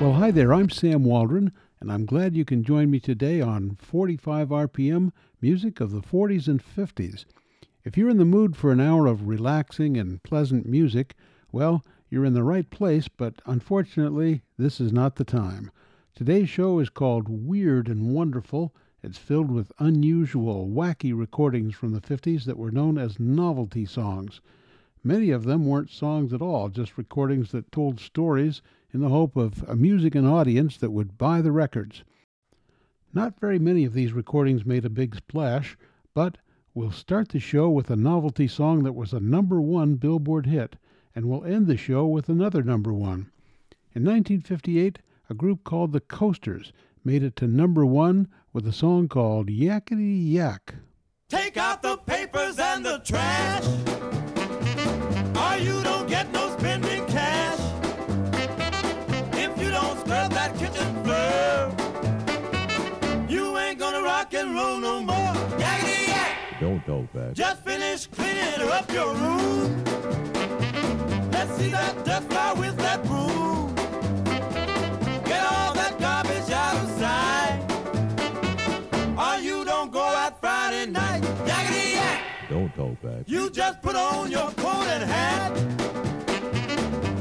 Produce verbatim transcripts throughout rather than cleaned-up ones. Well, hi there, I'm Sam Waldron, and I'm glad you can join me today on forty-five R P M, music of the forties and fifties. If you're in the mood for an hour of relaxing and pleasant music, well, you're in the right place, but unfortunately, this is not the time. Today's show is called Weird and Wonderful. It's filled with unusual, wacky recordings from the fifties that were known as novelty songs. Many of them weren't songs at all, just recordings that told stories in the hope of amusing an audience that would buy the records. Not very many of these recordings made a big splash, but we'll start the show with a novelty song that was a number one Billboard hit, and we'll end the show with another number one. In nineteen fifty-eight, a group called The Coasters made it to number one with a song called Yakety Yak. Take out the papers and the trash, or you don't get no spending cash. If you don't scrub that kitchen floor, you ain't gonna rock and roll no more. Yakety yak! Don't know that. Just finish cleaning up your room. Let's see that dust fly with that broom. Get all that garbage out of sight, or you don't go out Friday night. Yakety yak! Don't talk back. You just put on your coat and hat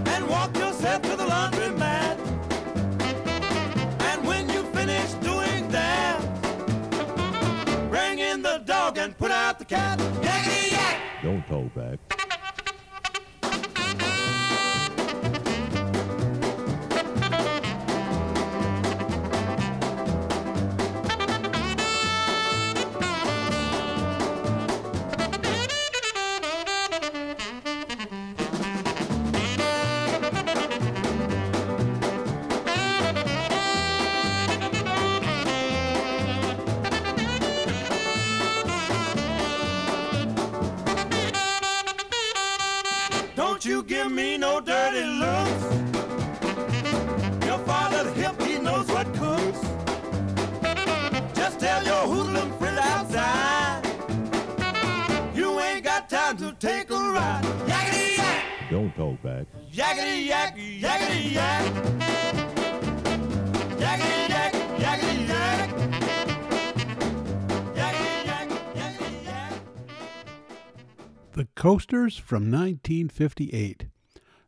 and walk yourself to the laundry mat. And when you finish doing that, bring in the dog and put out the cat. Yakety yak! Don't talk back. You give me no dirty looks. Your father's hip, he knows what cooks. Just tell your hoodlum friend outside, you ain't got time to take a ride. Yakety yak! Don't talk back. Yakety yak, yakety yak. Yakety yak, yakety yak. The Coasters from nineteen fifty-eight.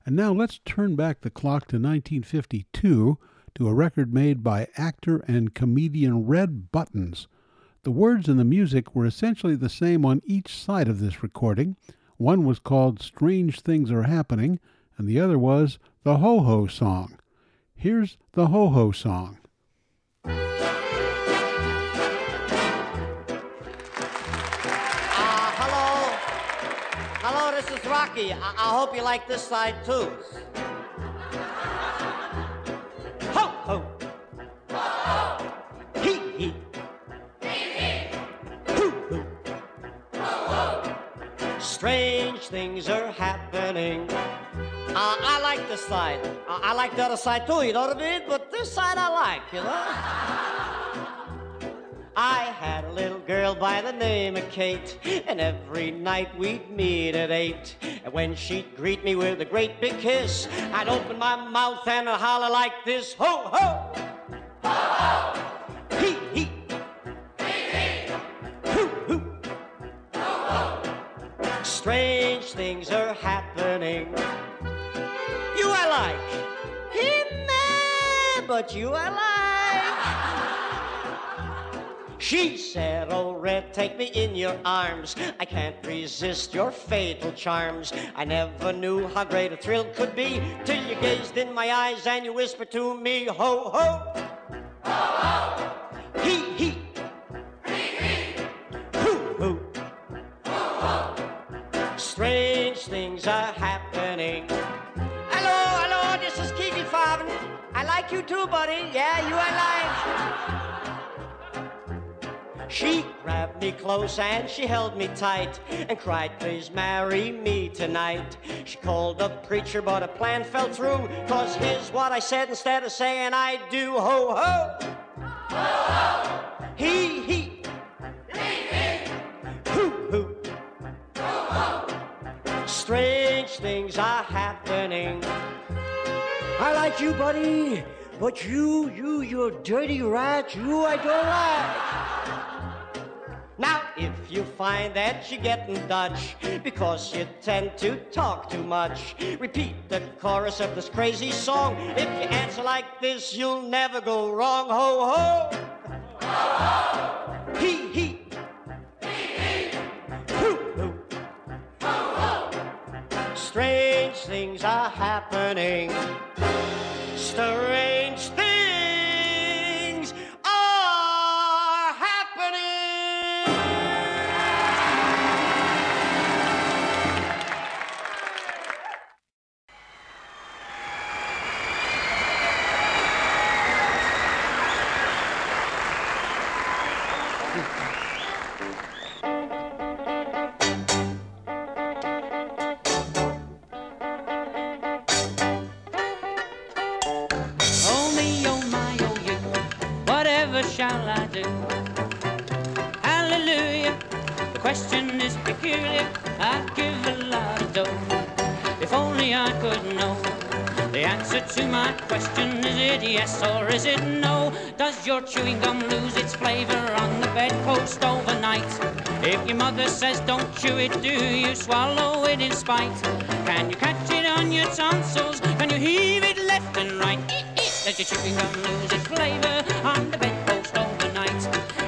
And now let's turn back the clock to nineteen fifty-two to a record made by actor and comedian Red Buttons. The words and the music were essentially the same on each side of this recording. One was called Strange Things Are Happening, and the other was The Ho-Ho Song. Here's The Ho-Ho Song. Hello, this is Rocky. I, I hope you like this side, too. Ho, ho. Ho, ho. Hee, hee. Hee, hee. Hoo, hoo. Ho, ho. Strange things are happening. Uh, I like this side. Uh, I like the other side, too, you know what I mean? But this side I like, you know? I had a little girl by the name of Kate, and every night we'd meet at eight. And when she'd greet me with a great big kiss, I'd open my mouth and I'd holler like this. Ho, ho! Ho, ho! Hee, hee! Hee, hee! Hoo, hoo! Ho, ho! Strange things are happening. You I like. Him, eh, but you I like. She said, oh, Red, take me in your arms. I can't resist your fatal charms. I never knew how great a thrill could be till you gazed in my eyes and you whispered to me, ho, ho. Ho, ho. Hee, hee. Hee, hee. Hoo, hoo. Ho, ho. Strange things are happening. Hello, hello, this is Kiki Farben. I like you too, buddy. Yeah, you I like. She grabbed me close and she held me tight and cried, please marry me tonight. She called the preacher, but a plan fell through, 'cause here's what I said instead of saying I do. Ho, ho! Ho, ho! at you, buddy. But you, you, you dirty rat, you I don't like. Now, if you find that you're getting Dutch because you tend to talk too much, repeat the chorus of this crazy song. If you answer like this, you'll never go wrong. Ho, ho. Ho, ho. He, he. Strange things are happening. Strange things are happening. Shall I do? Hallelujah, the question is peculiar. I'd give a lot of dough if only I could know. The answer to my question, is it yes or is it no? Does your chewing gum lose its flavor on the bedpost overnight? If your mother says don't chew it, do you swallow it in spite? Can you catch it on your tonsils? Can you heave it left and right? Does your chewing gum lose its flavor on the bedpost?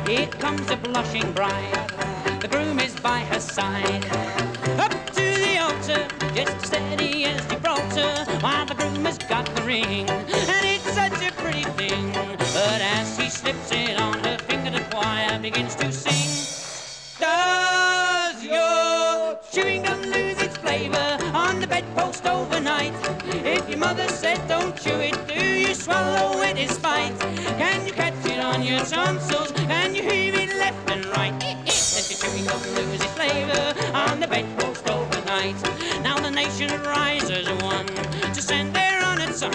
Here comes a blushing bride, the groom is by her side. Up to the altar, just as steady as she brought her, while the groom has got the ring, and it's such a pretty thing. But as he slips it on her finger, the choir begins to sing. Does your chewing gum lose its flavor on the bedpost overnight? If your mother said don't chew it, do you swallow it in spite? Can you catch it on your tonsils? Can you heave it left and right? Does your chewing gum lose its flavor on the bedpost overnight? Now the nation rises one to send their honored sons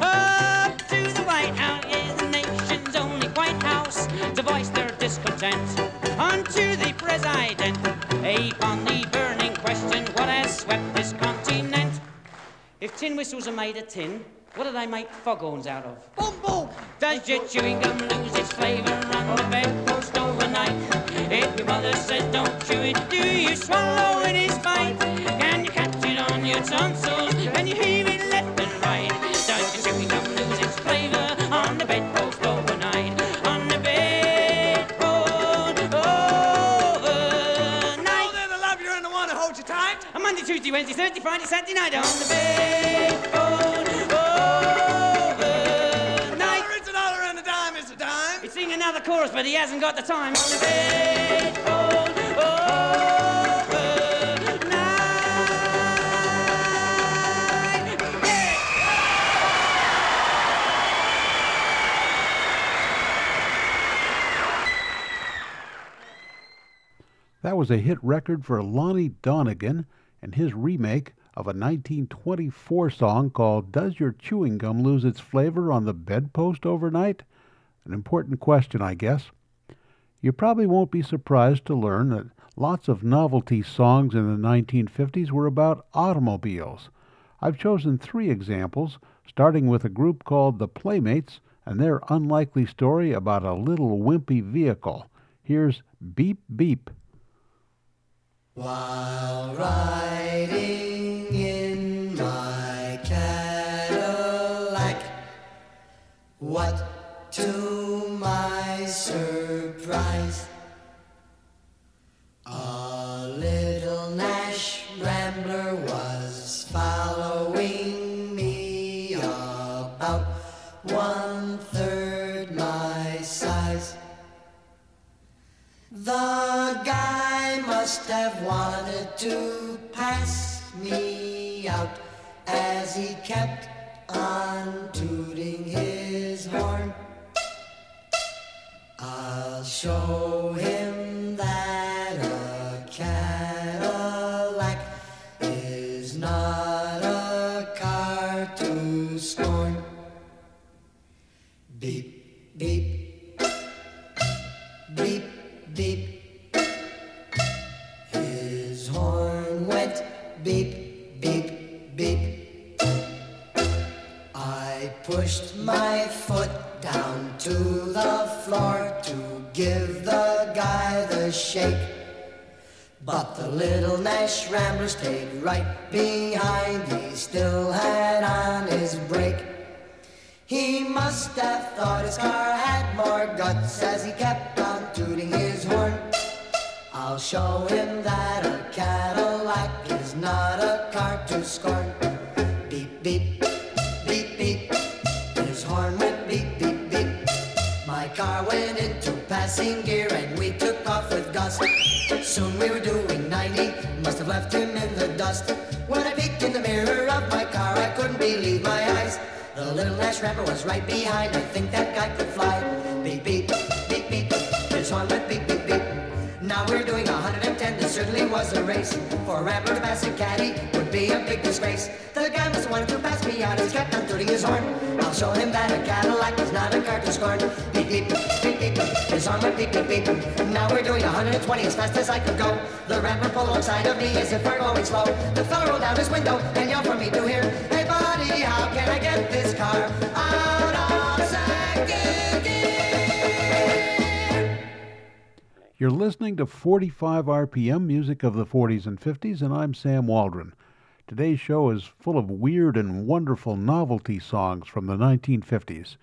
up to the White House, yeah, the nation's only White House, to voice their discontent unto the president upon the burning question, what has swept this continent? If tin whistles are made of tin, what do they make foghorns out of? Boom, boom! Does your chewing gum lose its flavour on the bedpost overnight? If your mother says don't chew it, do you swallow it in spite? Can you catch it on your tonsils? Can you heave it left and right? Does your chewing gum lose its flavour on the bedpost overnight? On the bedpost overnight? Now they're the love you're in the one to hold you tight. On Monday, Tuesday, Wednesday, Thursday, Friday, Saturday night on the bedpost. Another chorus, but he hasn't got the time. On the bedpost overnight. That was a hit record for Lonnie Donegan and his remake of a nineteen twenty-four song called Does Your Chewing Gum Lose Its Flavor on the Bedpost Overnight? An important question, I guess. You probably won't be surprised to learn that lots of novelty songs in the nineteen fifties were about automobiles. I've chosen three examples, starting with a group called The Playmates and their unlikely story about a little wimpy vehicle. Here's Beep Beep. While riding in my Cadillac, what to my surprise, a little Nash Rambler was following me about one-third my size. The guy must have wanted to pass me out as he kept on tooting his horn. I'll show him that a Cadillac is not a car to scorn. Beep, beep, beep, beep. His horn went beep, beep, beep. I the floor to give the guy the shake. But the little Nash Rambler stayed right behind. He still had on his brake. He must have thought his car had more guts as he kept on tooting his horn. I'll show him that a Cadillac is not a car to scorn. Beep, beep, beep, beep. His horn went beep, beep, beep. My car went into passing gear and we took off with gust. Soon we were doing ninety, must have left him in the dust. When I peeked in the mirror of my car, I couldn't believe my eyes. The little Nash Rambler was right behind. I think that guy could fly. Beep, beep, beep, beep. His horn went beep, beep, beep. Now we're doing one hundred ten. This certainly was a race. For a Rambler to pass a caddy would be a big disgrace. The guy must have wanted to pass me out. He's kept on tooting his horn. I'll show him that a Cadillac is not a car to scorn. Beep, beep, beep, beep. His horn went beep, beep, beep. Now we're doing one hundred twenty as fast as I could go. The Rambler pulled alongside of me as if we're going slow. The fellow rolled out his window and yelled for me to hear. Hey, buddy, how can I get this car out of second gear? You're listening to forty-five R P M music of the forties and fifties, and I'm Sam Waldron. Today's show is full of weird and wonderful novelty songs from the nineteen fifties.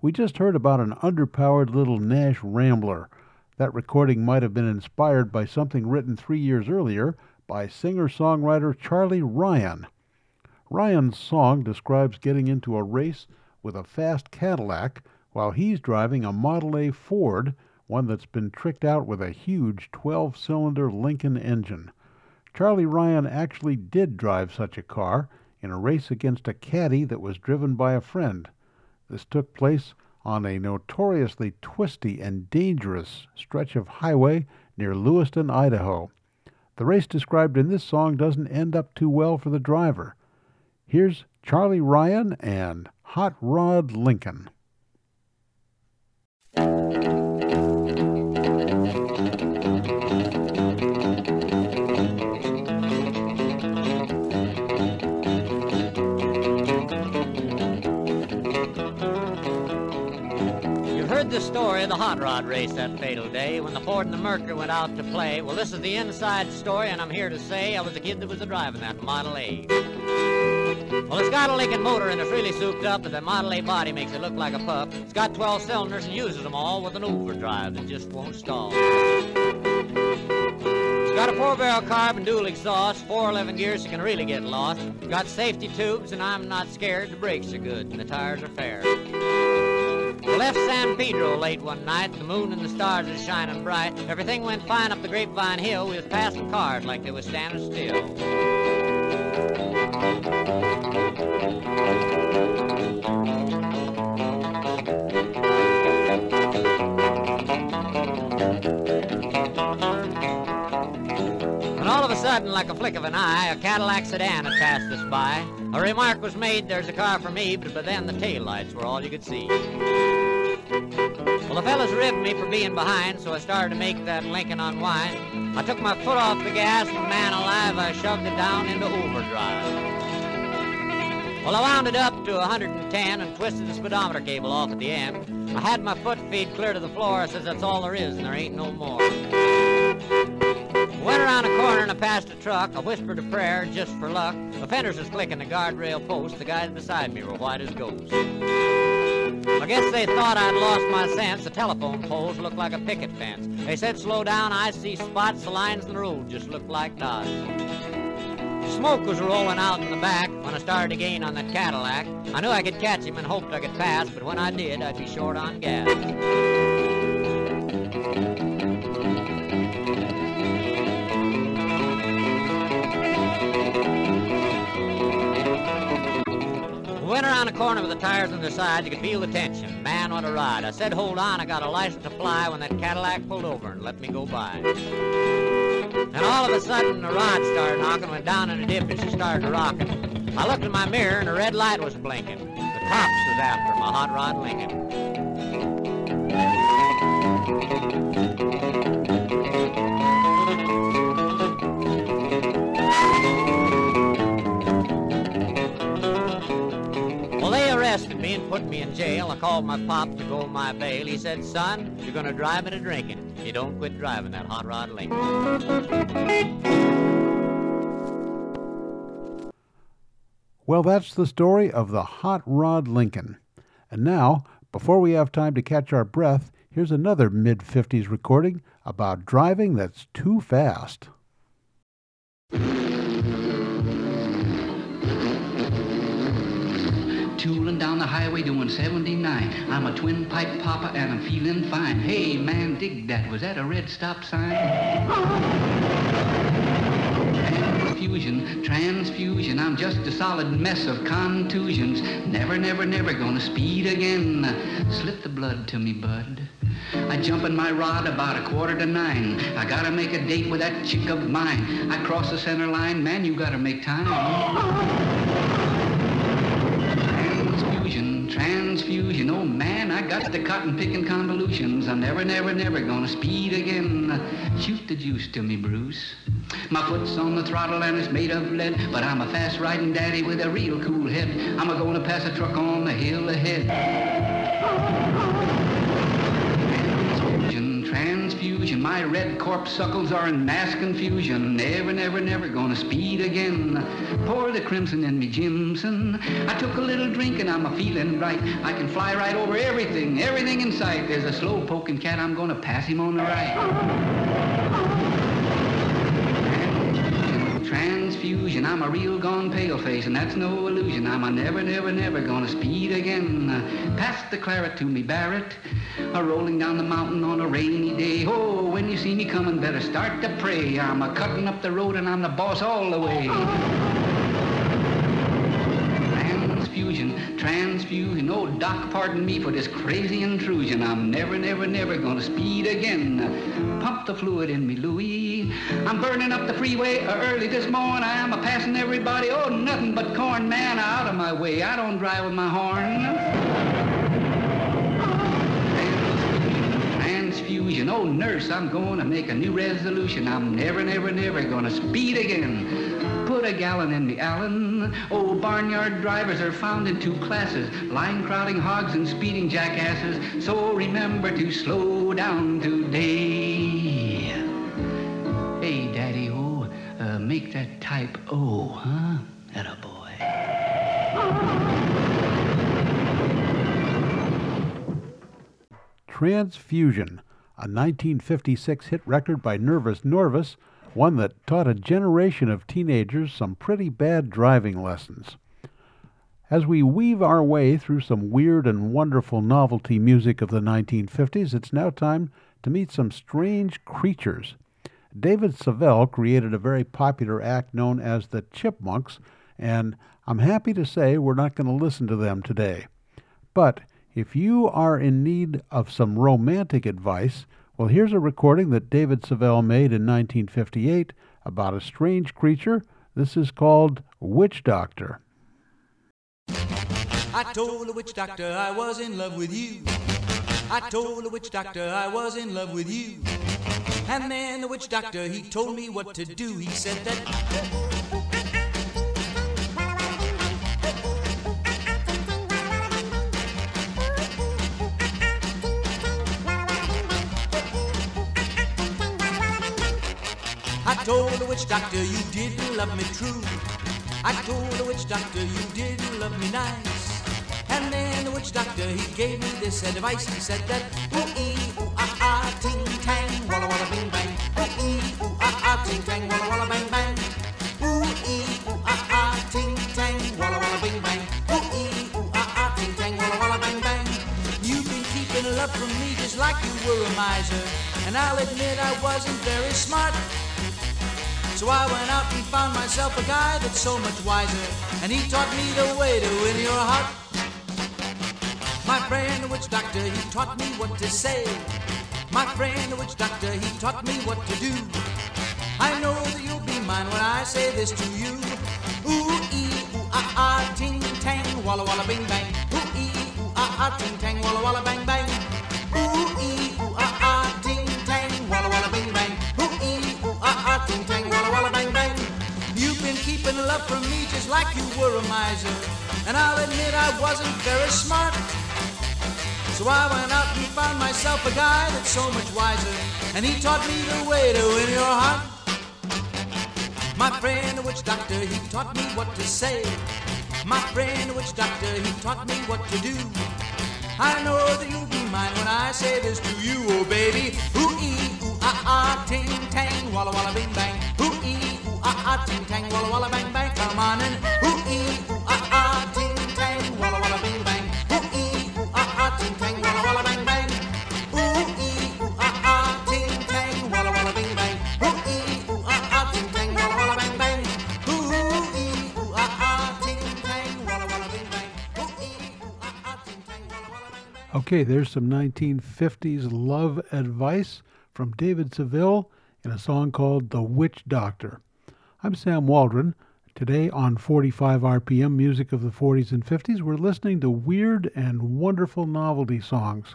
We just heard about an underpowered little Nash Rambler. That recording might have been inspired by something written three years earlier by singer-songwriter Charlie Ryan. Ryan's song describes getting into a race with a fast Cadillac while he's driving a Model A Ford, one that's been tricked out with a huge twelve-cylinder Lincoln engine. Charlie Ryan actually did drive such a car in a race against a caddy that was driven by a friend. This took place on a notoriously twisty and dangerous stretch of highway near Lewiston, Idaho. The race described in this song doesn't end up too well for the driver. Here's Charlie Ryan and Hot Rod Lincoln. The story of the hot rod race that fatal day when the Ford and the Mercury went out to play. Well, this is the inside story, and I'm here to say I was the kid that was driving that Model A. Well, it's got a Lincoln motor and it's really souped up, but that Model A body makes it look like a pup. It's got twelve cylinders and uses them all with an overdrive that just won't stall. It's got a four-barrel carb and dual exhaust, four eleven gears that can really get lost. It's got safety tubes, and I'm not scared. The brakes are good and the tires are fair. We left San Pedro late one night, the moon and the stars were shining bright. Everything went fine up the Grapevine Hill, we was passing cars like they was standing still. And all of a sudden, like a flick of an eye, a Cadillac sedan had passed us by. A remark was made, there's a car for me, but by then the taillights were all you could see. Well, the fellas ribbed me for being behind, so I started to make that Lincoln unwind. I took my foot off the gas, and man alive, I shoved it down into overdrive. Well, I wound it up to one hundred ten and twisted the speedometer cable off at the end. I had my foot feed clear to the floor. I says, that's all there is, and there ain't no more. I went around a corner and I passed a truck. I whispered a prayer just for luck. The fenders was clicking the guardrail post. The guys beside me were white as ghosts. I guess they thought I'd lost my sense. The telephone poles looked like a picket fence. They said, slow down, I see spots. The lines in the road just looked like dots. Smoke was rolling out in the back when I started to gain on that Cadillac. I knew I could catch him and hoped I could pass, but when I did, I'd be short on gas. Went around the corner with the tires on their side. You could feel the tension. Man, what a ride. I said, hold on, I got a license to fly when that Cadillac pulled over and let me go by. And all of a sudden, the rod started knocking, went down in a dip, and she started rocking. I looked in my mirror, and a red light was blinking. The cops was after my hot rod Lincoln. Put me in jail. I called called my popsicle my bail. He said, son, you're going to drive me to drinking. You don't quit driving that hot rod Lincoln. Well, that's the story of the Hot Rod Lincoln. And now, before we have time to catch our breath, here's another mid fifties recording about driving that's too fast. Tooling down the highway doing seventy-nine. I'm a twin pipe papa and I'm feeling fine. Hey, man, dig that. Was that a red stop sign? Fusion, transfusion, I'm just a solid mess of contusions. Never, never, never gonna speed again. Slip the blood to me, bud. I jump in my rod about a quarter to nine. I gotta make a date with that chick of mine. I cross the center line, man, you gotta make time. Transfusion, transfusion, oh man, I got the cotton picking convolutions. I'm never, never, never gonna speed again. Shoot the juice to me, Bruce. My foot's on the throttle and it's made of lead, but I'm a fast-riding daddy with a real cool head. I'm a-gonna pass a truck on the hill ahead. Transfusion, transfusion, my red corpuscles are in mass confusion. Never, never, never gonna speed again. Pour the crimson in me, Jimson. I took a little drink and I'm a-feeling right. I can fly right over everything, everything in sight. There's a slow-poking cat, I'm gonna pass him on the right. Transfusion, I'm a real gone pale face, and that's no illusion. I'm a never, never, never gonna speed again. Uh, pass the claret to me, Barrett. A uh, rolling down the mountain on a rainy day. Oh, when you see me coming, better start to pray. I'm a cutting up the road, and I'm the boss all the way. Transfusion, transfusion. Oh, Doc, pardon me for this crazy intrusion. I'm never, never, never gonna speed again. Uh, pump the fluid in me, Louie. I'm burning up the freeway early this morning. I'm a-passing everybody, oh, nothing but corn. Man, out of my way, I don't drive with my horn. Transfusion, oh, nurse, I'm going to make a new resolution. I'm never, never, never going to speed again. Put a gallon in me, Allen. Oh, barnyard drivers are found in two classes, line-crowding hogs and speeding jackasses. So remember to slow down today. Hey, Daddy-O, uh, make that type O, huh? Attaboy. Transfusion, a nineteen fifty-six hit record by Nervous Norvus, one that taught a generation of teenagers some pretty bad driving lessons. As we weave our way through some weird and wonderful novelty music of the nineteen fifties, it's now time to meet some strange creatures. David Seville created a very popular act known as the Chipmunks, and I'm happy to say we're not going to listen to them today. But if you are in need of some romantic advice, well, here's a recording that David Seville made in nineteen fifty-eight about a strange creature. This is called Witch Doctor. I told the witch doctor I was in love with you. I told the witch doctor I was in love with you. And then the witch doctor, he told me what to do. He said that... I told the witch doctor you didn't love me true. I told the witch doctor you didn't love me nice. And then the witch doctor, he gave me this advice. He said that... Ooh-ee, ooh-ah-ah, ting-tang. Bing bang, ooh ee ooh ah ah, ting tang, walla walla bang bang. Ooh ee ooh ah ah, ting tang, walla walla bing bang. Ooh ee ooh ah ah, ting tang, walla walla bang bang. You've been keeping love from me just like you were a miser, and I'll admit I wasn't very smart. So I went out and found myself a guy that's so much wiser, and he taught me the way to win your heart. My friend, the witch doctor, he taught me what to say. My friend, the witch doctor, he taught me what to do. I know that you'll be mine when I say this to you. Ooh-ee, ooh-ah-ah, ting-tang, walla-walla, bing-bang. Ooh-ee, ooh-ah-ah, ting-tang, walla-walla, bang-bang. Ooh-ee, ooh-ah-ah, ting-tang, walla-walla, bing-bang. Ooh-ee, ooh-ah-ah, ting-tang, walla-walla, bang-bang. You've been keeping love from me just like you were a miser, and I'll admit I wasn't very smart. So I went out and found myself a guy that's so much wiser, and he taught me the way to win your heart. My friend, the witch doctor, he taught me what to say. My friend, the witch doctor, he taught me what to do. I know that you'll be mine when I say this to you, oh baby. Ooh-ee, ooh-ah-ah, ting-tang, walla-walla, bing-bang. Ooh-ee, ooh-ah-ah, ting-tang, walla-walla, bang-bang. Come on in. Ooh-ee, ooh-ah-ah, ting-tang, walla-walla, bing-bang. Ooh-ee, ooh-ah-ah, ting-tang, walla-walla, bang-bang. Ooh-ee, ooh-ah-ah, ting-tang, walla-walla, bing-bang. Ooh-ee, ooh-ah-ah, ting-tang, walla-walla, bang-bang. Ooh-ee, ooh-ah-ah, ting-tang, walla-walla, bing-bang. Ooh-ee, ooh-ah-ah, ting-tang, walla-walla, bang-bang. Okay, there's some nineteen fifties love advice from David Seville in a song called The Witch Doctor. I'm Sam Waldron. Today on forty-five R P M, music of the forties and fifties, we're listening to weird and wonderful novelty songs.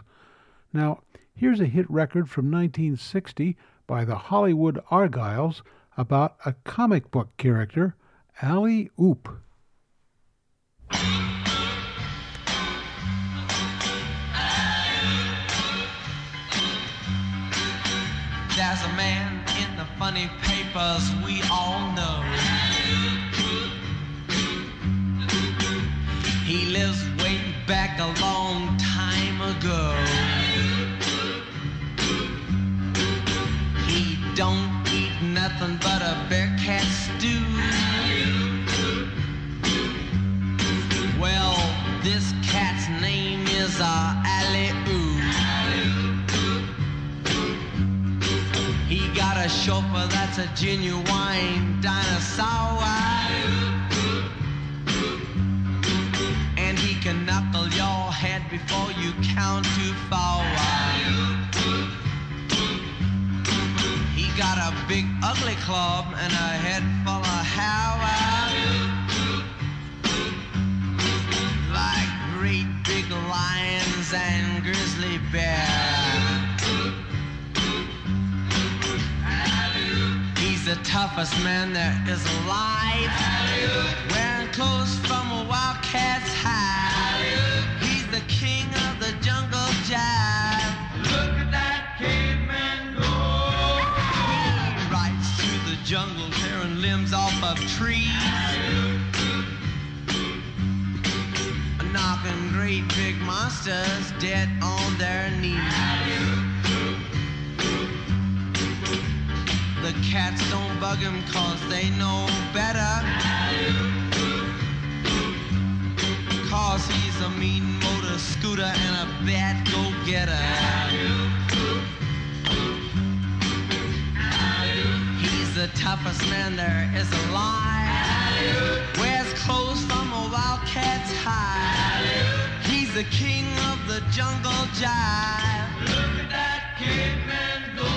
Now, here's a hit record from nineteen sixty by the Hollywood Argyles about a comic book character, Alley Oop. There's a man in the funny papers we all know. He lives way back a long time ago. He don't eat nothing but a bear cat stew. Well, this cat's name is uh, Alley Oop. Got a chauffeur that's a genuine dinosaur, and he can knuckle your head before you count too far. He got a big ugly club and a head full of hair, like great big lions and grizzly bears. The toughest man there is alive. Alley-oop. Wearing clothes from a wildcat's hide. Alley-oop. He's the king of the jungle jive. Look at that caveman go! He rides through the jungle, tearing limbs off of trees. Alley-oop. Knocking great big monsters dead on their knees. Alley-oop. The cats don't bug him 'cause they know better. Alley-oop. 'Cause he's a mean motor scooter and a bad go-getter. Alley-oop. Alley-oop. He's the toughest man there is alive. Alley-oop. Wears clothes from a wildcat's hide. Alley-oop. He's the king of the jungle jive. Look at that kid man go!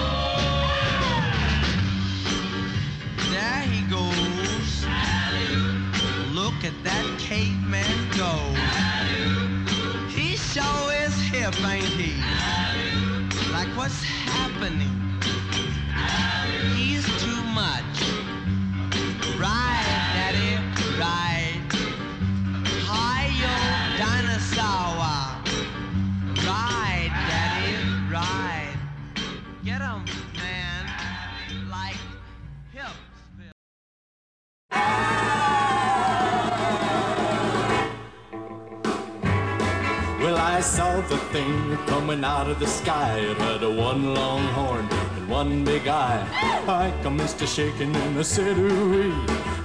There he goes. Alley-oop. Look at that caveman go. Alley-oop. He sure is hip, ain't he? Alley-oop. Like what's happening? Alley-oop. He's too much. Right, Daddy, right. Hi-yo, dinosaur. Right, Daddy, right. Get him, man. Like hip. Well, I saw the thing coming out of the sky. It had a one long horn and one big eye. I commenced a shaking and I said, ooh-wee.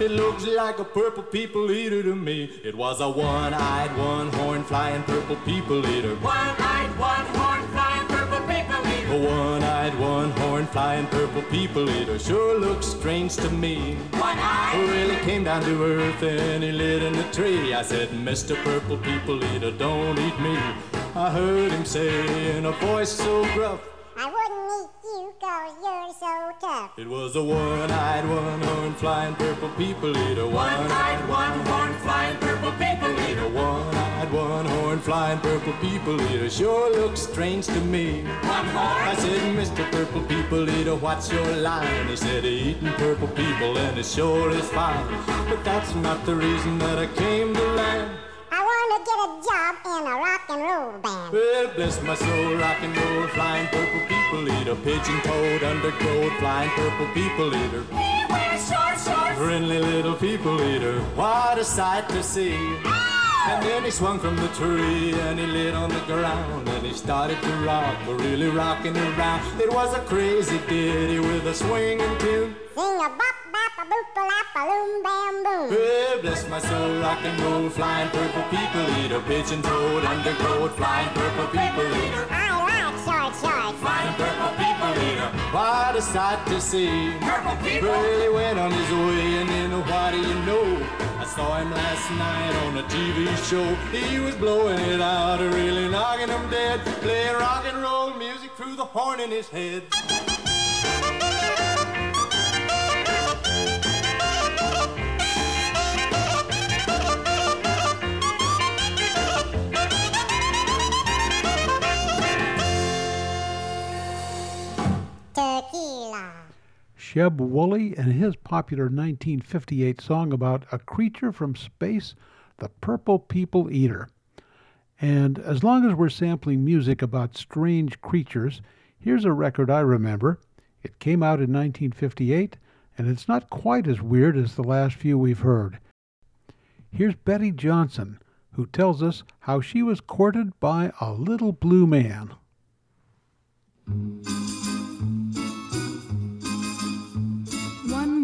It looks like a purple people eater to me. It was a one-eyed, one-horn flying purple people eater. One-eyed, one-horn flying purple people eater. A one-eyed, one-horn flying purple people eater sure looks strange to me. One-eyed? Oh, really came down to earth and he lit in a tree. I said, Mister Purple People Eater, don't eat me. I heard him say in a voice so gruff, I wouldn't eat you 'cause you're so tough. It was a one-eyed, one-horn flying purple people eater. One-eyed, one-horn flying purple people eater. One-eyed, one-horn flying purple people eater sure looks strange to me. One horn? I said, Mister Purple People Eater, what's your line? He said, eating purple people and it sure is fine. But that's not the reason that I came to land. I want to get a job in a rock and roll band. Well, bless my soul, rock and roll, flying purple people eater, pigeon toad undergrowth, flying purple people eater. We wear short shorts, friendly little people eater. What a sight to see! Oh! And then he swung from the tree and he lit on the ground and he started to rock, really rocking around. It was a crazy ditty with a swinging tune. Sing a bop. Well, bless my soul, rock and roll, flying purple people eater, pigeon toad undergrowth, flying purple people eater. I like short shorts, flying purple people eater. What a sight to see! Purple people. Well, he went on his way, and then what do you know? I saw him last night on a T V show. He was blowing it out, really knocking him dead, playing rock and roll music through the horn in his head. Sheb Woolley and his popular nineteen fifty-eight song about a creature from space, the Purple People Eater. And as long as we're sampling music about strange creatures, here's a record I remember. It came out in nineteen fifty-eight, and it's not quite as weird as the last few we've heard. Here's Betty Johnson, who tells us how she was courted by a little blue man.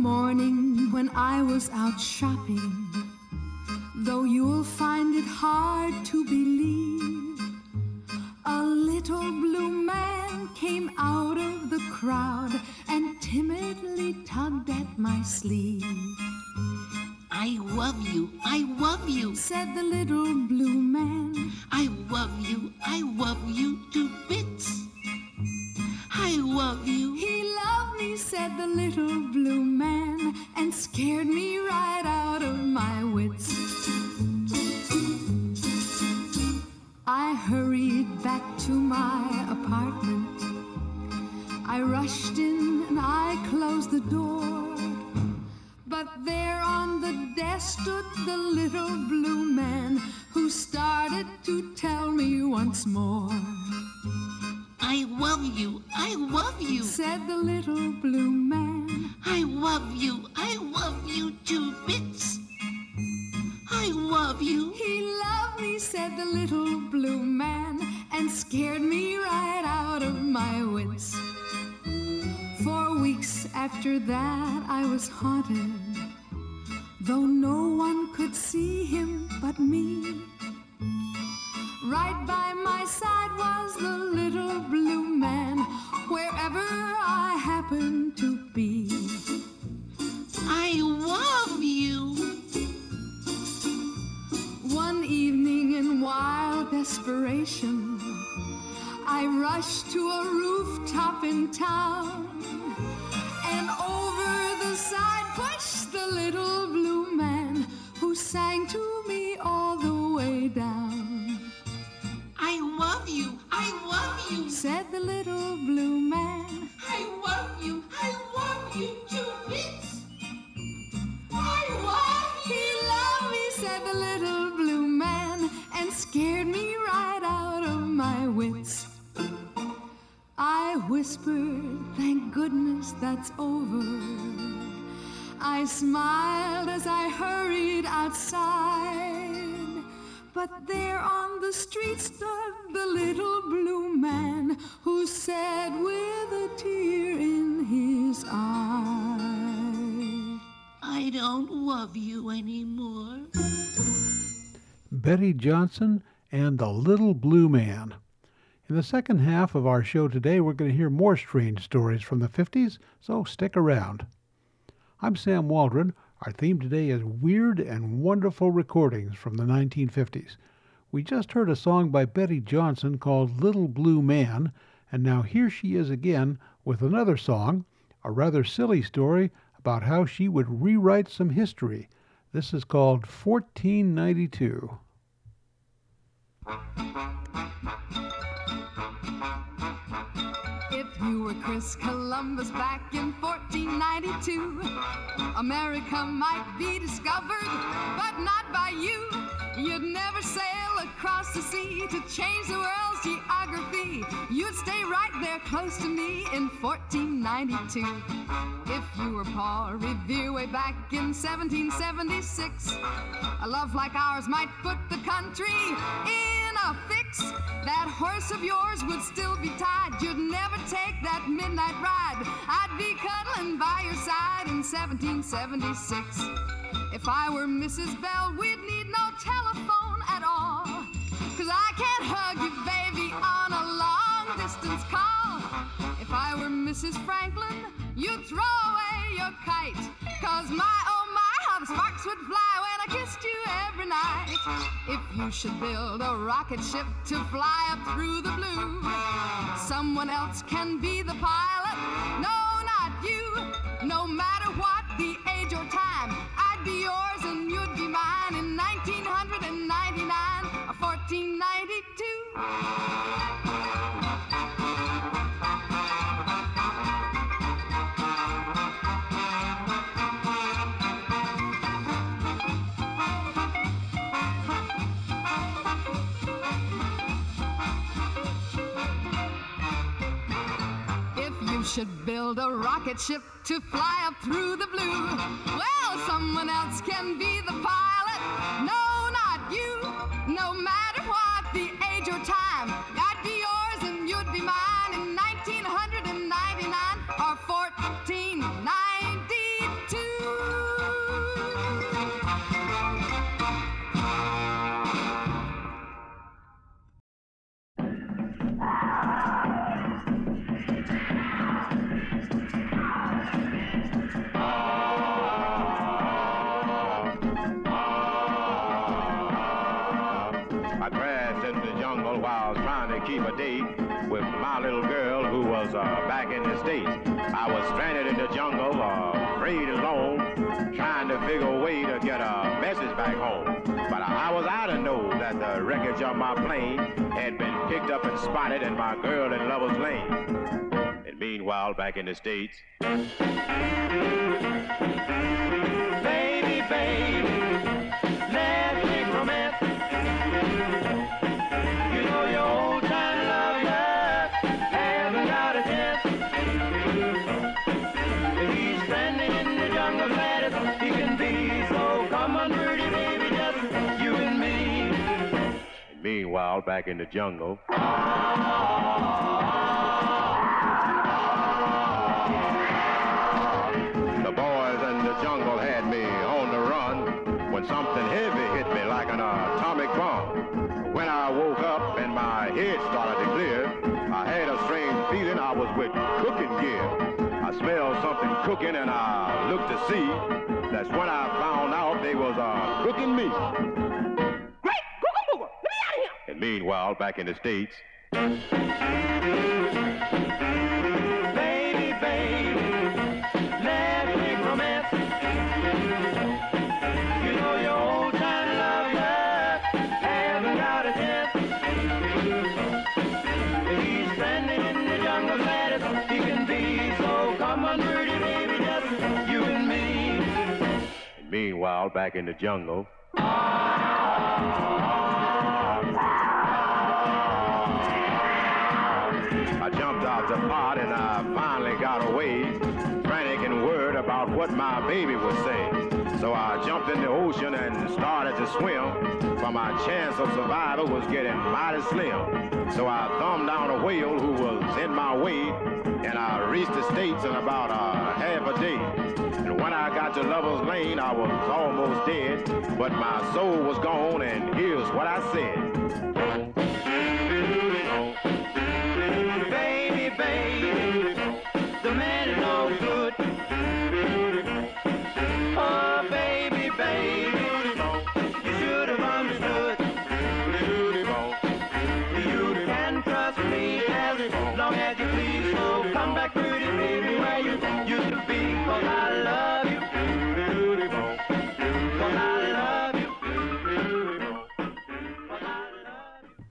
Morning when I was out shopping, though you'll find it hard to believe, a little blue man came out of the crowd and timidly tugged at my sleeve. I love you, I love you, said the little blue man. I love you, I love you to bits. I love you. He loved me, said the little blue man, and scared me right out of my wits. I hurried back to my apartment. I rushed in and I closed the door. But there on the desk stood the little blue man, who started to tell me once more. I love you, I love you, said the little blue man. I love you, I love you to bits. I love you. He loved me, said the little blue man, and scared me right out of my wits. Four weeks after that I was haunted, though no one could see him but me. Right by my side was the little blue man, wherever I happened to be. I love you. One evening in wild desperation, I rushed to a rooftop in town, and over the side pushed the little blue man, who sang to me all the way down. I love you, I love you, said the little blue man. I love you, I love you to bits. I love you. He loved me, said the little blue man, and scared me right out of my wits. I whispered, thank goodness that's over. I smiled as I hurried outside. But there on the street stood the little blue man, who said with a tear in his eye, I don't love you anymore. Betty Johnson and the Little Blue Man. In the second half of our show today, we're going to hear more strange stories from the fifties, so stick around. I'm Sam Waldron. Our theme today is weird and wonderful recordings from the nineteen fifties. We just heard a song by Betty Johnson called Little Blue Man, and now here she is again with another song, a rather silly story about how she would rewrite some history. This is called fourteen ninety-two. If you were Chris Columbus back in fourteen ninety-two, America might be discovered, but not by you. You'd never sail across the sea to change the world's geography. You'd stay right there close to me in fourteen ninety-two. If you were Paul Revere way back in seventeen seventy-six, a love like ours might put the country in a fix. That horse of yours would still be tied. You'd never take that midnight ride. I'd be cuddling by your side in seventeen seventy-six. If I were Missus Bell, we'd need no telephone at all, 'cause I can't hug you, baby, on a long-distance call. If I were Missus Franklin, you'd throw away your kite, 'cause my, oh my, how the sparks would fly when I kissed you every night. If you should build a rocket ship to fly up through the blue, someone else can be the pilot, no, not you. No matter what the age or time, I'd be yours and you'd be mine in nineteen ninety-nine or fourteen ninety-two. Should build a rocket ship to fly up through the blue. Well, someone else can be the pilot. No, not you. No matter what the age or time, I'd be yours and you'd be mine in nineteen ninety-nine or fourteen ninety-two. Keep a date with my little girl who was uh, back in the States. I was stranded in the jungle, uh, afraid and alone, trying to figure a way to get a message back home. But I was out to know that the wreckage of my plane had been picked up and spotted and my girl in Lover's Lane. And meanwhile, back in the States, baby, baby, let me romance. You know your old time lover haven't got a chance. He's standing in the jungle lattice. He can be so come on, pretty baby, just you and me. And meanwhile, back in the jungle. Oh, oh, oh, oh. The boys in the jungle had me on the run when something heavy hit me like an atomic bomb. When I woke up and my head started to clear, I had a strange feeling I was with cooking gear. I smelled something cooking and I looked to see. That's when I found out they was uh, cooking me. Great Google Booger, let me out of here! And meanwhile, back in the States. Baby, baby, let me romance. You know your old time lover. He's standing in the jungle lattice. He can be so come on, pretty baby, just you and me. And meanwhile, back in the jungle. Oh, oh, oh. I jumped out the pot and I finally got away, frantic and worried about what my baby would say. So I jumped in the ocean and started to swim, but my chance of survival was getting mighty slim. So I thumbed down a whale who was in my way, and I reached the States in about a half a day. And when I got to Lover's Lane, I was almost dead, but my soul was gone, and here's what I said. Baby, baby, the man is no good. Oh, baby, baby, you should have understood. You can trust me as long as you please. So come back, pretty baby, where you used to be. 'Cause I love you. 'Cause I love you. 'Cause I love you.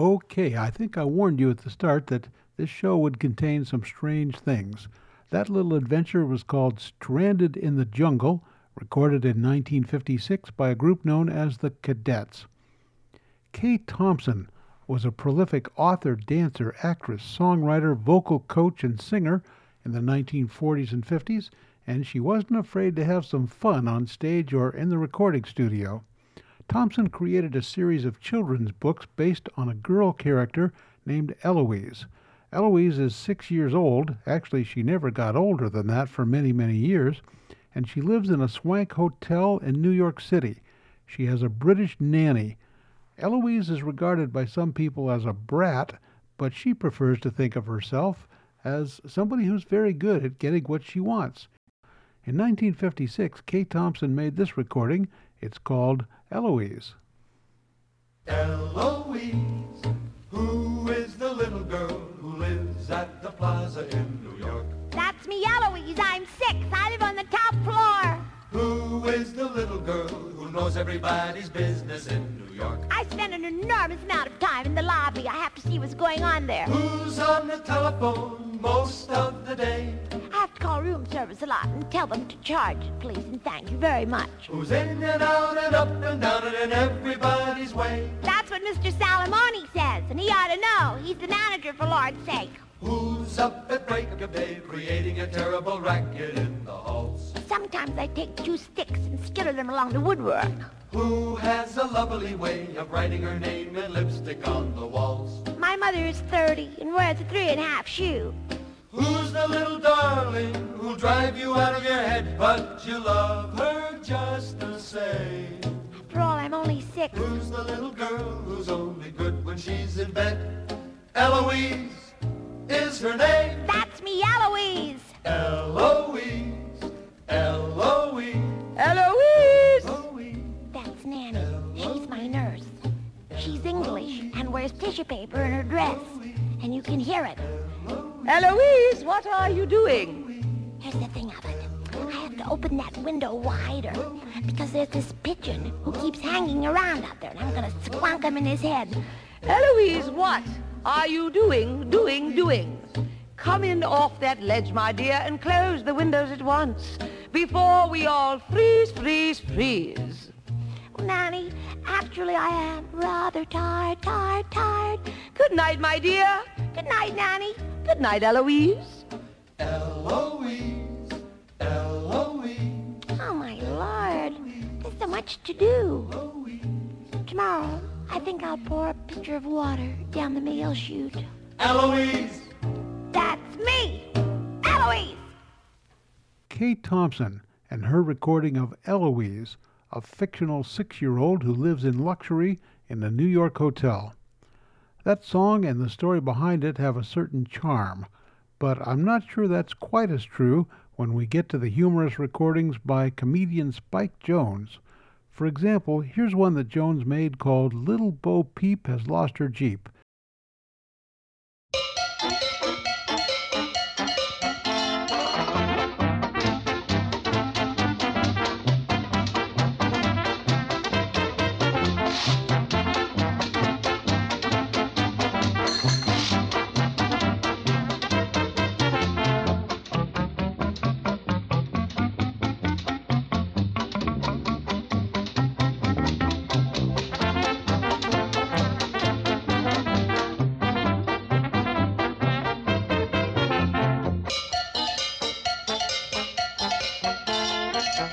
Okay, I think I warned you at the start that this show would contain some strange things. That little adventure was called Stranded in the Jungle, recorded in nineteen fifty-six by a group known as the Cadets. Kay Thompson was a prolific author, dancer, actress, songwriter, vocal coach, and singer in the nineteen forties and fifties, and she wasn't afraid to have some fun on stage or in the recording studio. Thompson created a series of children's books based on a girl character named Eloise. Eloise is six years old. Actually, she never got older than that for many, many years, and she lives in a swank hotel in New York City. She has a British nanny. Eloise is regarded by some people as a brat, but she prefers to think of herself as somebody who's very good at getting what she wants. In nineteen fifty-six, Kay Thompson made this recording. It's called Eloise. Eloise, who is the little girl who lives at the plaza in New York? That's me, Eloise. I'm six. I live on the top floor. Who is the little girl who knows everybody's business in New York? I spend an enormous amount of time in the lobby. I have to see what's going on there. Who's on the telephone most of the day? I have to call room service a lot and tell them to charge, please, and thank you very much. Who's in and out and up and down and in everybody's way? That's what Mister Salamone says, and he ought to know. He's the manager, for Lord's sake. Who's up at break of day creating a terrible racket in the halls? Sometimes I take two sticks and skitter them along the woodwork. Who has a lovely way of writing her name in lipstick on the walls? My mother is thirty and wears a three and a half shoe. Who's the little darling who'll drive you out of your head, but you love her just the same? After all, I'm only six. Who's the little girl who's only good when she's in bed? Eloise is her name. That's me, Eloise. Eloise, Eloise, Eloise. Eloise. That's Nanny. Eloise. She's my nurse. She's English and wears tissue paper in her dress, Eloise. And you can hear it. Eloise, what are you doing? Here's the thing of it. I have to open that window wider because there's this pigeon who keeps hanging around out there, and I'm going to squonk him in his head. Eloise, what are you doing, doing, doing? Come in off that ledge, my dear, and close the windows at once before we all freeze, freeze, freeze. Well, Nanny, actually I am rather tired, tired, tired. Good night, my dear. Good night, Nanny. Good night, Eloise. Eloise, Eloise. Oh, my Lord. There's so much to do. Eloise. Tomorrow, I think I'll pour a pitcher of water down the mail chute. Eloise! That's me! Eloise! Kay Thompson and her recording of Eloise, a fictional six-year-old who lives in luxury in a New York hotel. That song and the story behind it have a certain charm, but I'm not sure that's quite as true when we get to the humorous recordings by comedian Spike Jones. For example, here's one that Jones made called Little Bo Peep Has Lost Her Jeep.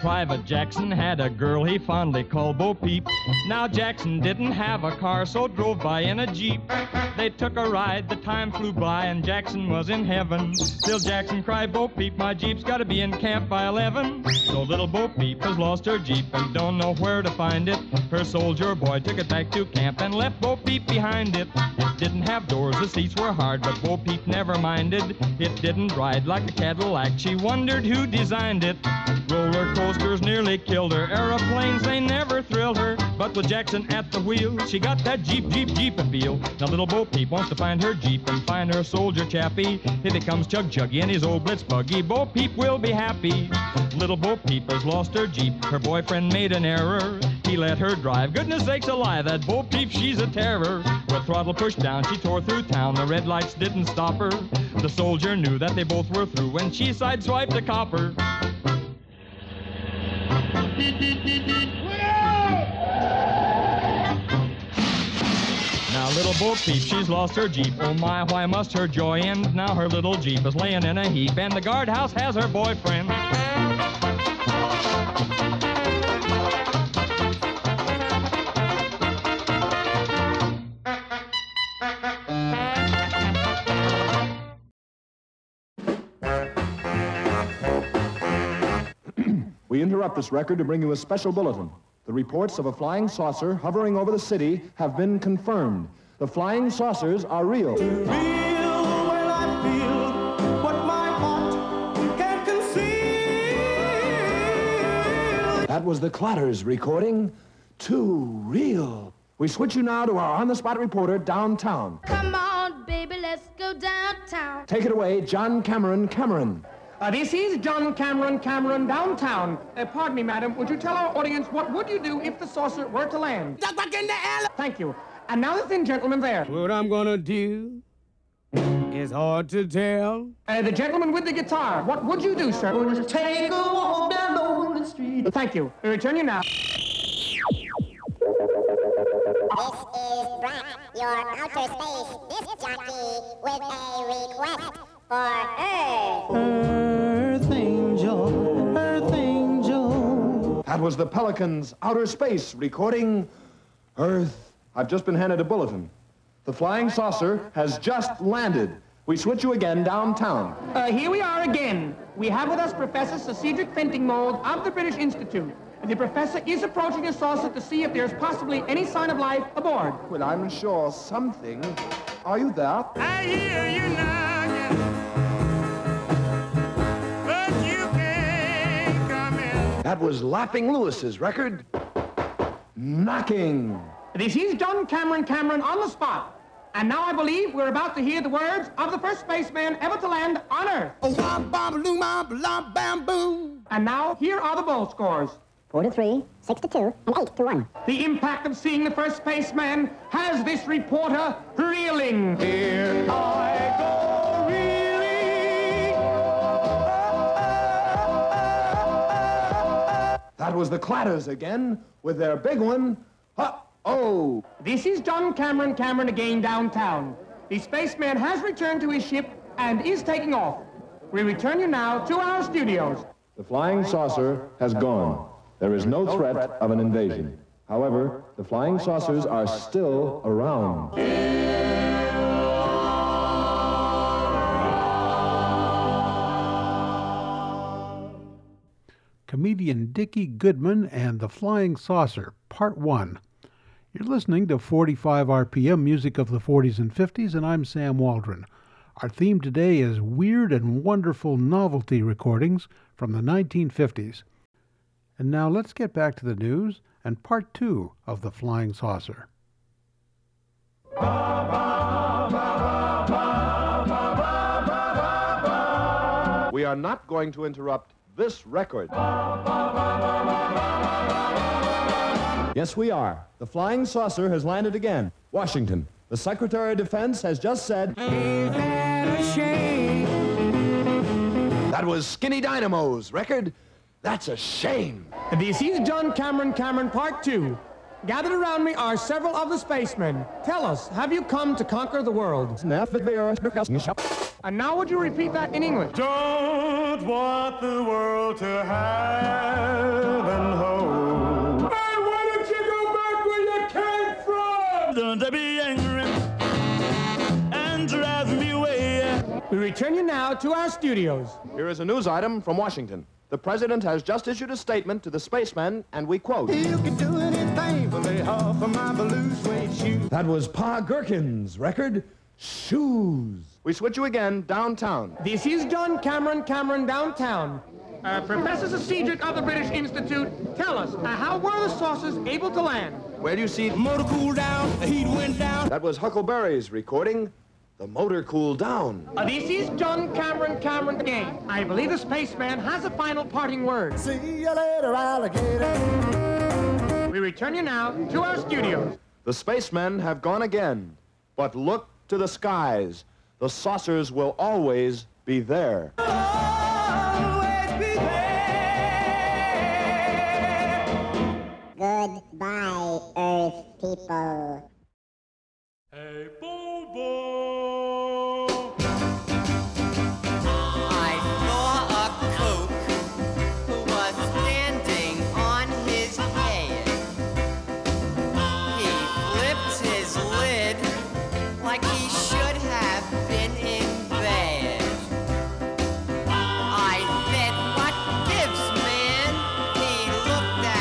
Private Jackson had a girl he fondly called Bo Peep. Now Jackson didn't have a car, so drove by in a Jeep. They took a ride, the time flew by, and Jackson was in heaven. Till Jackson cried, Bo Peep, my Jeep's gotta be in camp by eleven. So little Bo Peep has lost her Jeep and don't know where to find it. Her soldier boy took it back to camp and left Bo Peep behind it. It didn't have doors, the seats were hard, but Bo Peep never minded. It didn't ride like a Cadillac, she wondered who designed it. Roller coasters nearly killed her, aeroplanes they never thrilled her, but with Jackson at the wheel, she got that Jeep, Jeep, Jeep appeal. Now little Bo Peep wants to find her Jeep and find her soldier chappy. If it comes Chug Chuggy and his old blitz buggy, Bo Peep will be happy. Little Bo Peep has lost her Jeep, her boyfriend made an error. He let her drive, goodness sakes alive, that Bo Peep, she's a terror. With throttle pushed down, she tore through town, the red lights didn't stop her. The soldier knew that they both were through when she sideswiped a copper. Now little Bo Peep, she's lost her Jeep. Oh my, why must her joy end? Now her little Jeep is laying in a heap, and the guardhouse has her boyfriend. We interrupt this record to bring you a special bulletin. The reports of a flying saucer hovering over the city have been confirmed. The flying saucers are real. Real when I feel what my heart can't conceal. That was the Clatters recording, Too Real. We switch you now to our on-the-spot reporter downtown. Come on, baby, let's go downtown. Take it away, John Cameron Cameron. Uh, this is John Cameron Cameron downtown. Uh, pardon me, madam. Would you tell our audience what would you do if the saucer were to land? Duck back in the alley. Thank you. And now the thin gentleman there. What I'm gonna do is hard to tell. Uh, the gentleman with the guitar. What would you do, sir? Would you take a walk down the street? Thank you. We return you now. This is Brock, your outer space disc jockey, with a request for Earth. That was the Pelicans' Outer Space recording, Earth. I've just been handed a bulletin. The flying saucer has just landed. We switch you again downtown. Uh, here we are again. We have with us Professor Sir Cedric Fentingmold of the British Institute. The professor is approaching the saucer to see if there's possibly any sign of life aboard. Well, I'm sure something. Are you there? I hear you now. That was Laughing Lewis's record, Knocking. This is John Cameron Cameron on the spot. And now I believe we're about to hear the words of the first spaceman ever to land on Earth. And now, here are the bowl scores. Four to three, six to two, and eight to one. The impact of seeing the first spaceman has this reporter reeling. Here I go. That was the Clatters again, with their big one, uh-oh. This is John Cameron Cameron again downtown. The spaceman has returned to his ship and is taking off. We return you now to our studios. The flying saucer has gone. There is no threat of an invasion. However, the flying saucers are still around. Comedian Dickie Goodman and the Flying Saucer, Part one. You're listening to forty-five R P M, music of the forties and fifties, and I'm Sam Waldron. Our theme today is Weird and Wonderful Novelty Recordings from the nineteen fifties. And now let's get back to the news and Part two of The Flying Saucer. We are not going to interrupt this record. Yes, we are. The flying saucer has landed again. Washington. The Secretary of Defense has just said, "Ain't that a shame?" That was Skinny Dynamo's record, That's a Shame. This is John Cameron Cameron Part two. Gathered around me are several of the spacemen. Tell us, have you come to conquer the world? And now would you repeat that in English? Don't want the world to have and hold. Hey, why don't you go back where you came from? Don't be angry and drive me away. We return you now to our studios. Here is a news item from Washington. The president has just issued a statement to the spacemen, and we quote, "You can do anything, but lay off of my blue suede shoes." That was Pa Gherkin's record, Shoes. We switch you again downtown. This is John Cameron Cameron downtown. Uh, Professor Sir Cedric of the British Institute, tell us, uh, how were the saucers able to land? Well, you see, the motor cooled down, the heat went down. That was Huckleberry's recording, The Motor Cooled Down. Uh, this is John Cameron Cameron again. I believe the spaceman has a final parting word. See you later, alligator. We return you now to our studios. The spacemen have gone again, but look to the skies. The saucers will always be there. Always be there. by Earth people. Hey, Bobo! I saw a coke who was standing on his head. He flipped his lid like he should have been in bed. I said, what gives, man? He looked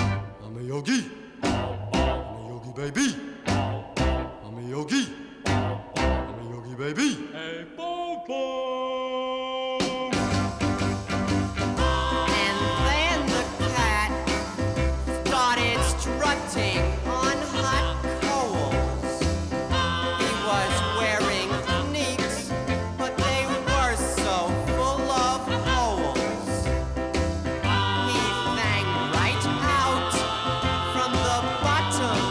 at me and said, I'm a yogi. Baby, I'm a yogi, I'm a yogi, baby. Hey, Bobo. And then the cat started strutting on hot coals. He was wearing knicks, but they were so full of holes. He sang right out from the bottom.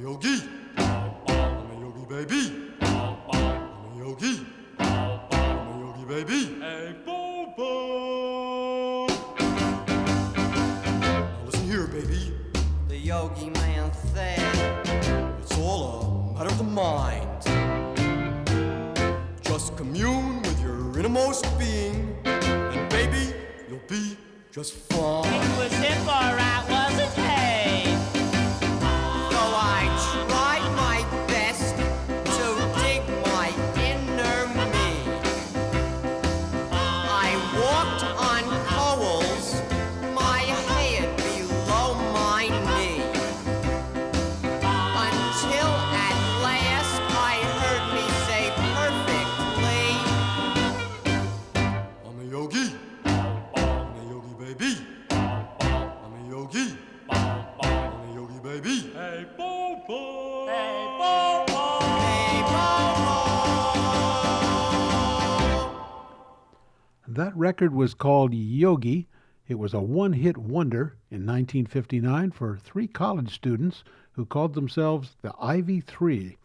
Yogi man said, it's all a matter of the mind. Just commune with your innermost being, and baby, you'll be just fine. It was hip, all right, wasn't he? So I tried my best to dig my inner me. I walked on coals, my head below my knee. That record was called Yogi. It was a one-hit wonder in nineteen fifty-nine for three college students who called themselves the Ivy Three.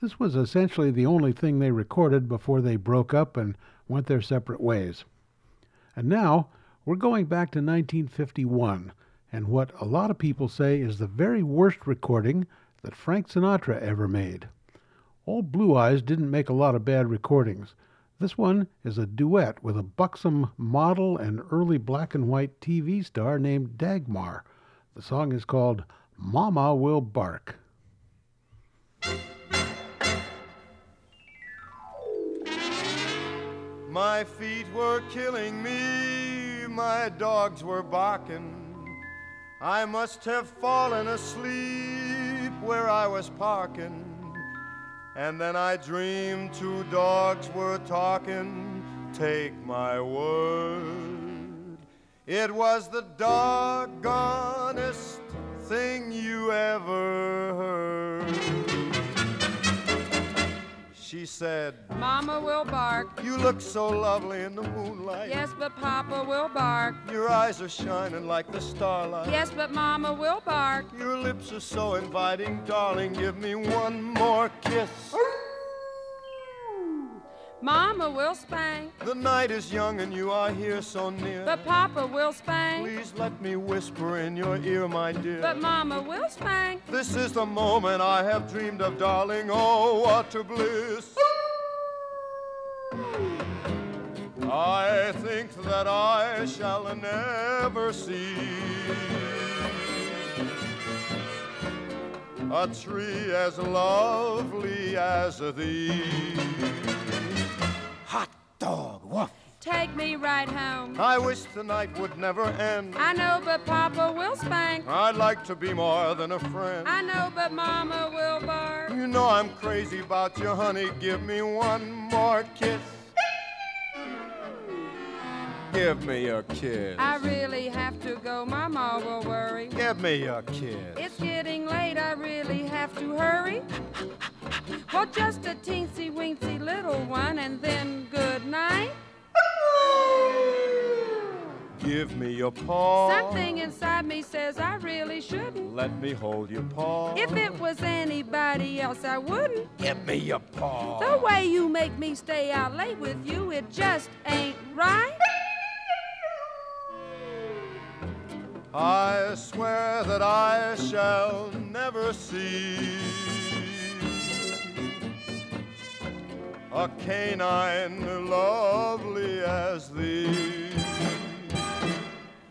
This was essentially the only thing they recorded before they broke up and went their separate ways. And now we're going back to nineteen fifty-one and what a lot of people say is the very worst recording that Frank Sinatra ever made. Old Blue Eyes didn't make a lot of bad recordings. This one is a duet with a buxom model and early black and white T V star named Dagmar. The song is called Mama Will Bark. My feet were killing me, my dogs were barking. I must have fallen asleep where I was parking. And then I dreamed two dogs were talking, take my word. It was the doggonest thing you ever heard. She said, Mama will bark. You look so lovely in the moonlight. Yes, but Papa will bark. Your eyes are shining like the starlight. Yes, but Mama will bark. Your lips are so inviting, darling. Give me one more kiss. Mama will spank. The night is young and you are here so near. But Papa will spank. Please let me whisper in your ear, my dear. But Mama will spank. This is the moment I have dreamed of, darling. Oh, what a bliss. I think that I shall never see a tree as lovely as thee. Hot dog, woof. Take me right home. I wish the night would never end. I know, but Papa will spank. I'd like to be more than a friend. I know, but Mama will bark. You know I'm crazy about you, honey. Give me one more kiss. Give me your kiss. I really have to go. Mama will worry. Give me your kiss. It's getting late. I really have to hurry. Well, just a teensy-weensy little one, and then good night. Give me your paw. Something inside me says I really shouldn't. Let me hold your paw. If it was anybody else, I wouldn't. Give me your paw. The way you make me stay out late with you, it just ain't right. I swear that I shall never see a canine lovely as thee.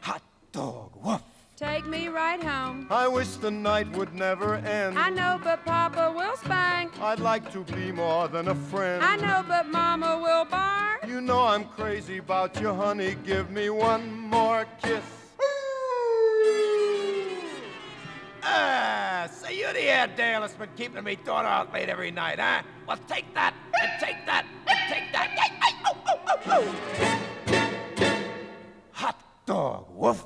Hot dog, woof. Take me right home. I wish the night would never end. I know, but Papa will spank. I'd like to be more than a friend. I know, but Mama will bark. You know I'm crazy about you, honey. Give me one more kiss. Ah, so you're the air Dale that's been keeping me daughter out late every night, huh? Well, take that, and take that, and take that. Ay, ay, oh, oh, oh, oh. Hot dog, woof.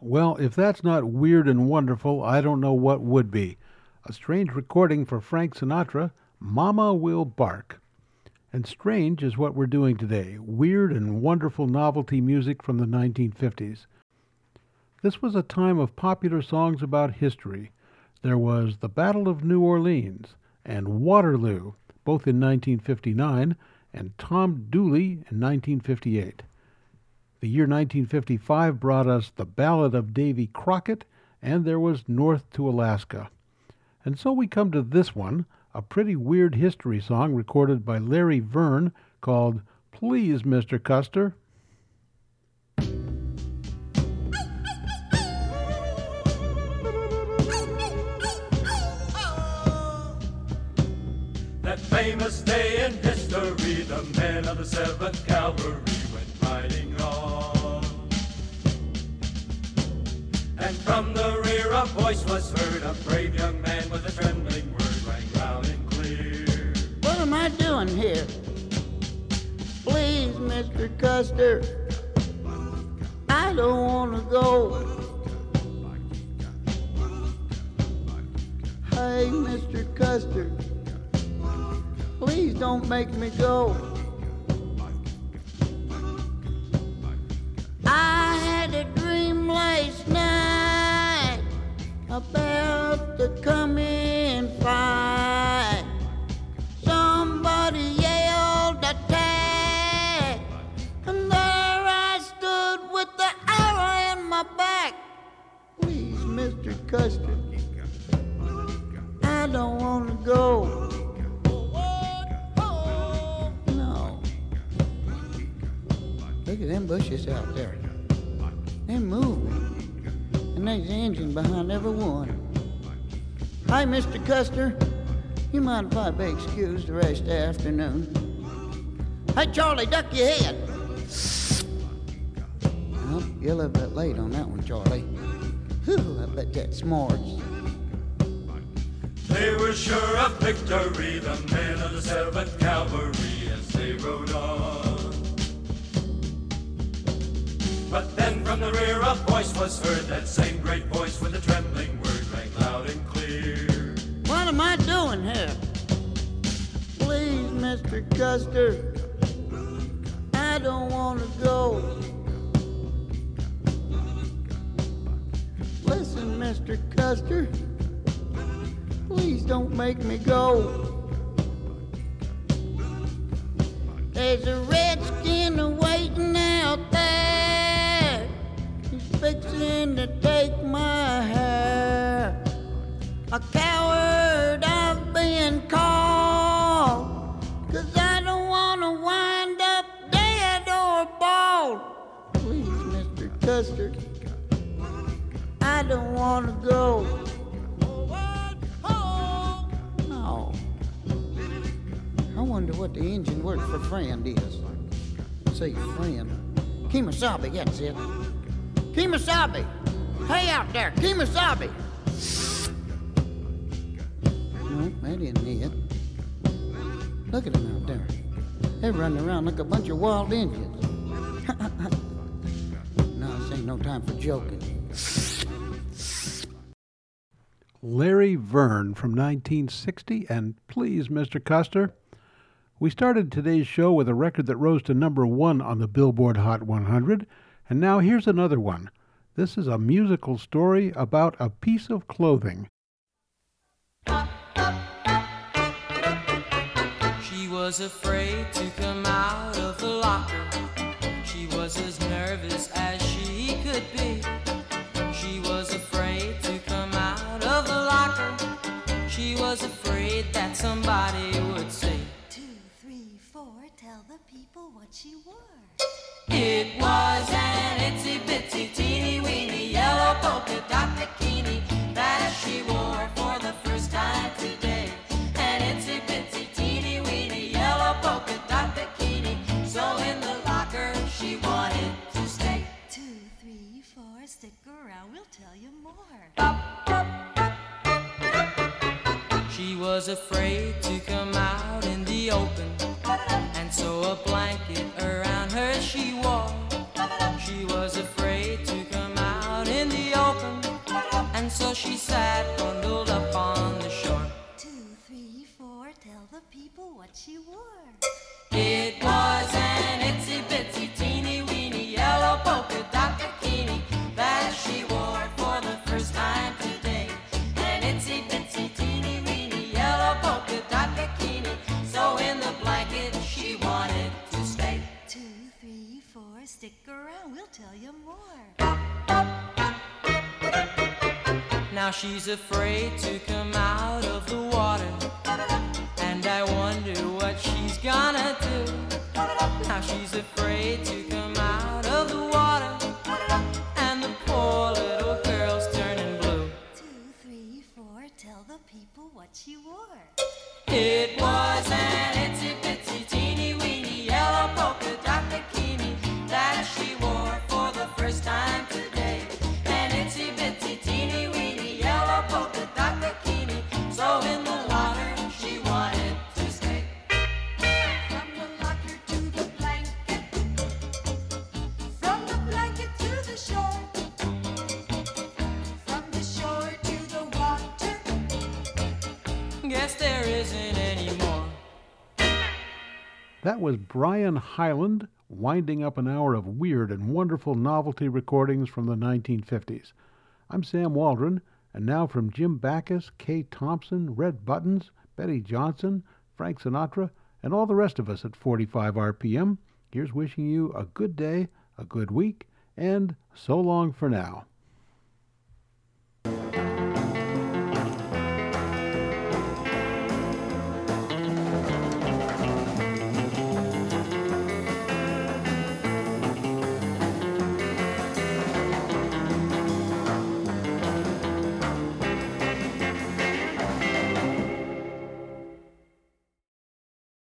Well, if that's not weird and wonderful, I don't know what would be. A strange recording for Frank Sinatra, Mama Will Bark. And strange is what we're doing today, weird and wonderful novelty music from the nineteen fifties. This was a time of popular songs about history. There was The Battle of New Orleans and Waterloo, both in nineteen fifty-nine, and Tom Dooley in nineteen fifty-eight. The year nineteen fifty-five brought us The Ballad of Davy Crockett, and there was North to Alaska. And so we come to this one, a pretty weird history song recorded by Larry Verne called Please, Mister Custer. That famous day in history, the men of the seventh Cavalry went riding on. And from the rear a voice was heard, a brave young man with a trembling word rang loud and clear. What am I doing here? Please, Mister Custer, I don't want to go. Hey, Mister Custer, please don't make me go. I had a dream last night about the coming fight. Somebody yelled attack, and there I stood with the arrow in my back. Please, Mister Custer, I don't want to go. Look at them bushes out there. They're moving. And there's engine behind every one. Hi, Mister Custer. You mind if I be excused the rest of the afternoon? Hey, Charlie, duck your head. Well, you're a little bit late on that one, Charlie. Whew, I bet that s'mores. They were sure of victory, the men of the seventh Cavalry, as they rode on. But then from the rear a voice was heard, that same great voice with a trembling word rang loud and clear. What am I doing here? Please, Mister Custer, I don't want to go. Listen, Mister Custer, please don't make me go. There's a redskin awaiting out there. Fixing to take my hair. A coward I've been called, 'cause I don't want to wind up dead or bald. Please, Mister Custer, I don't want to go. Oh, I wonder what the Indian word for friend is. Say friend. Kemosabe, that's it. Kemosabe! Hey out there, Kemosabe! No, that isn't it. Look at them out there. They're running around like a bunch of wild Indians. No, this ain't no time for joking. Larry Verne from nineteen sixty, and Please, Mister Custer. We started today's show with a record that rose to number one on the Billboard Hot one hundred. And now here's another one. This is a musical story about a piece of clothing. She was afraid to come out of the locker. She was as nervous as she could be. She was afraid to come out of the locker. She was afraid that somebody would say, two, three, four, tell the people what she wore. It was an itsy-bitsy, teeny-weeny, yellow polka dot bikini that she wore for the first time today. An itsy-bitsy, teeny-weeny, yellow polka dot bikini, so in the locker she wanted to stay. Two, three, four, stick around, we'll tell you more. Bop, bop, bop. She was afraid to come out in the open, and so a blanket around her she wore. She was afraid to come out in the open, and so she sat bundled up on the shore. Two, three, four, tell the people what she wore. It was an itsy-bitsy, teeny-weeny, yellow polka dot bikini that she wore for the first time today. An itsy-bitsy, teeny-weeny, yellow polka dot bikini, so in the blanket she wanted to stay. Two, three, four, stick around, we'll tell you more. Now she's afraid to come out of the water, and I wonder what she's gonna do. Now she's afraid to come out of the water, and the poor little girl's turning blue. Two, three, four, tell the people what she wore. It was an itsy-bitsy, teeny-weeny, yellow polka dot bikini that she wore for the first time today. An itsy-bitsy, teeny-weeny, yellow polka dot bikini, so in the water she wanted to stay. From the locker to the blanket, from the blanket to the shore, from the shore to the water, guess there isn't any more. That was Brian Hyland winding up an hour of weird and wonderful novelty recordings from the nineteen fifties. I'm Sam Waldron, and now from Jim Backus, Kay Thompson, Red Buttons, Betty Johnson, Frank Sinatra, and all the rest of us at forty-five R P M, here's wishing you a good day, a good week, and so long for now.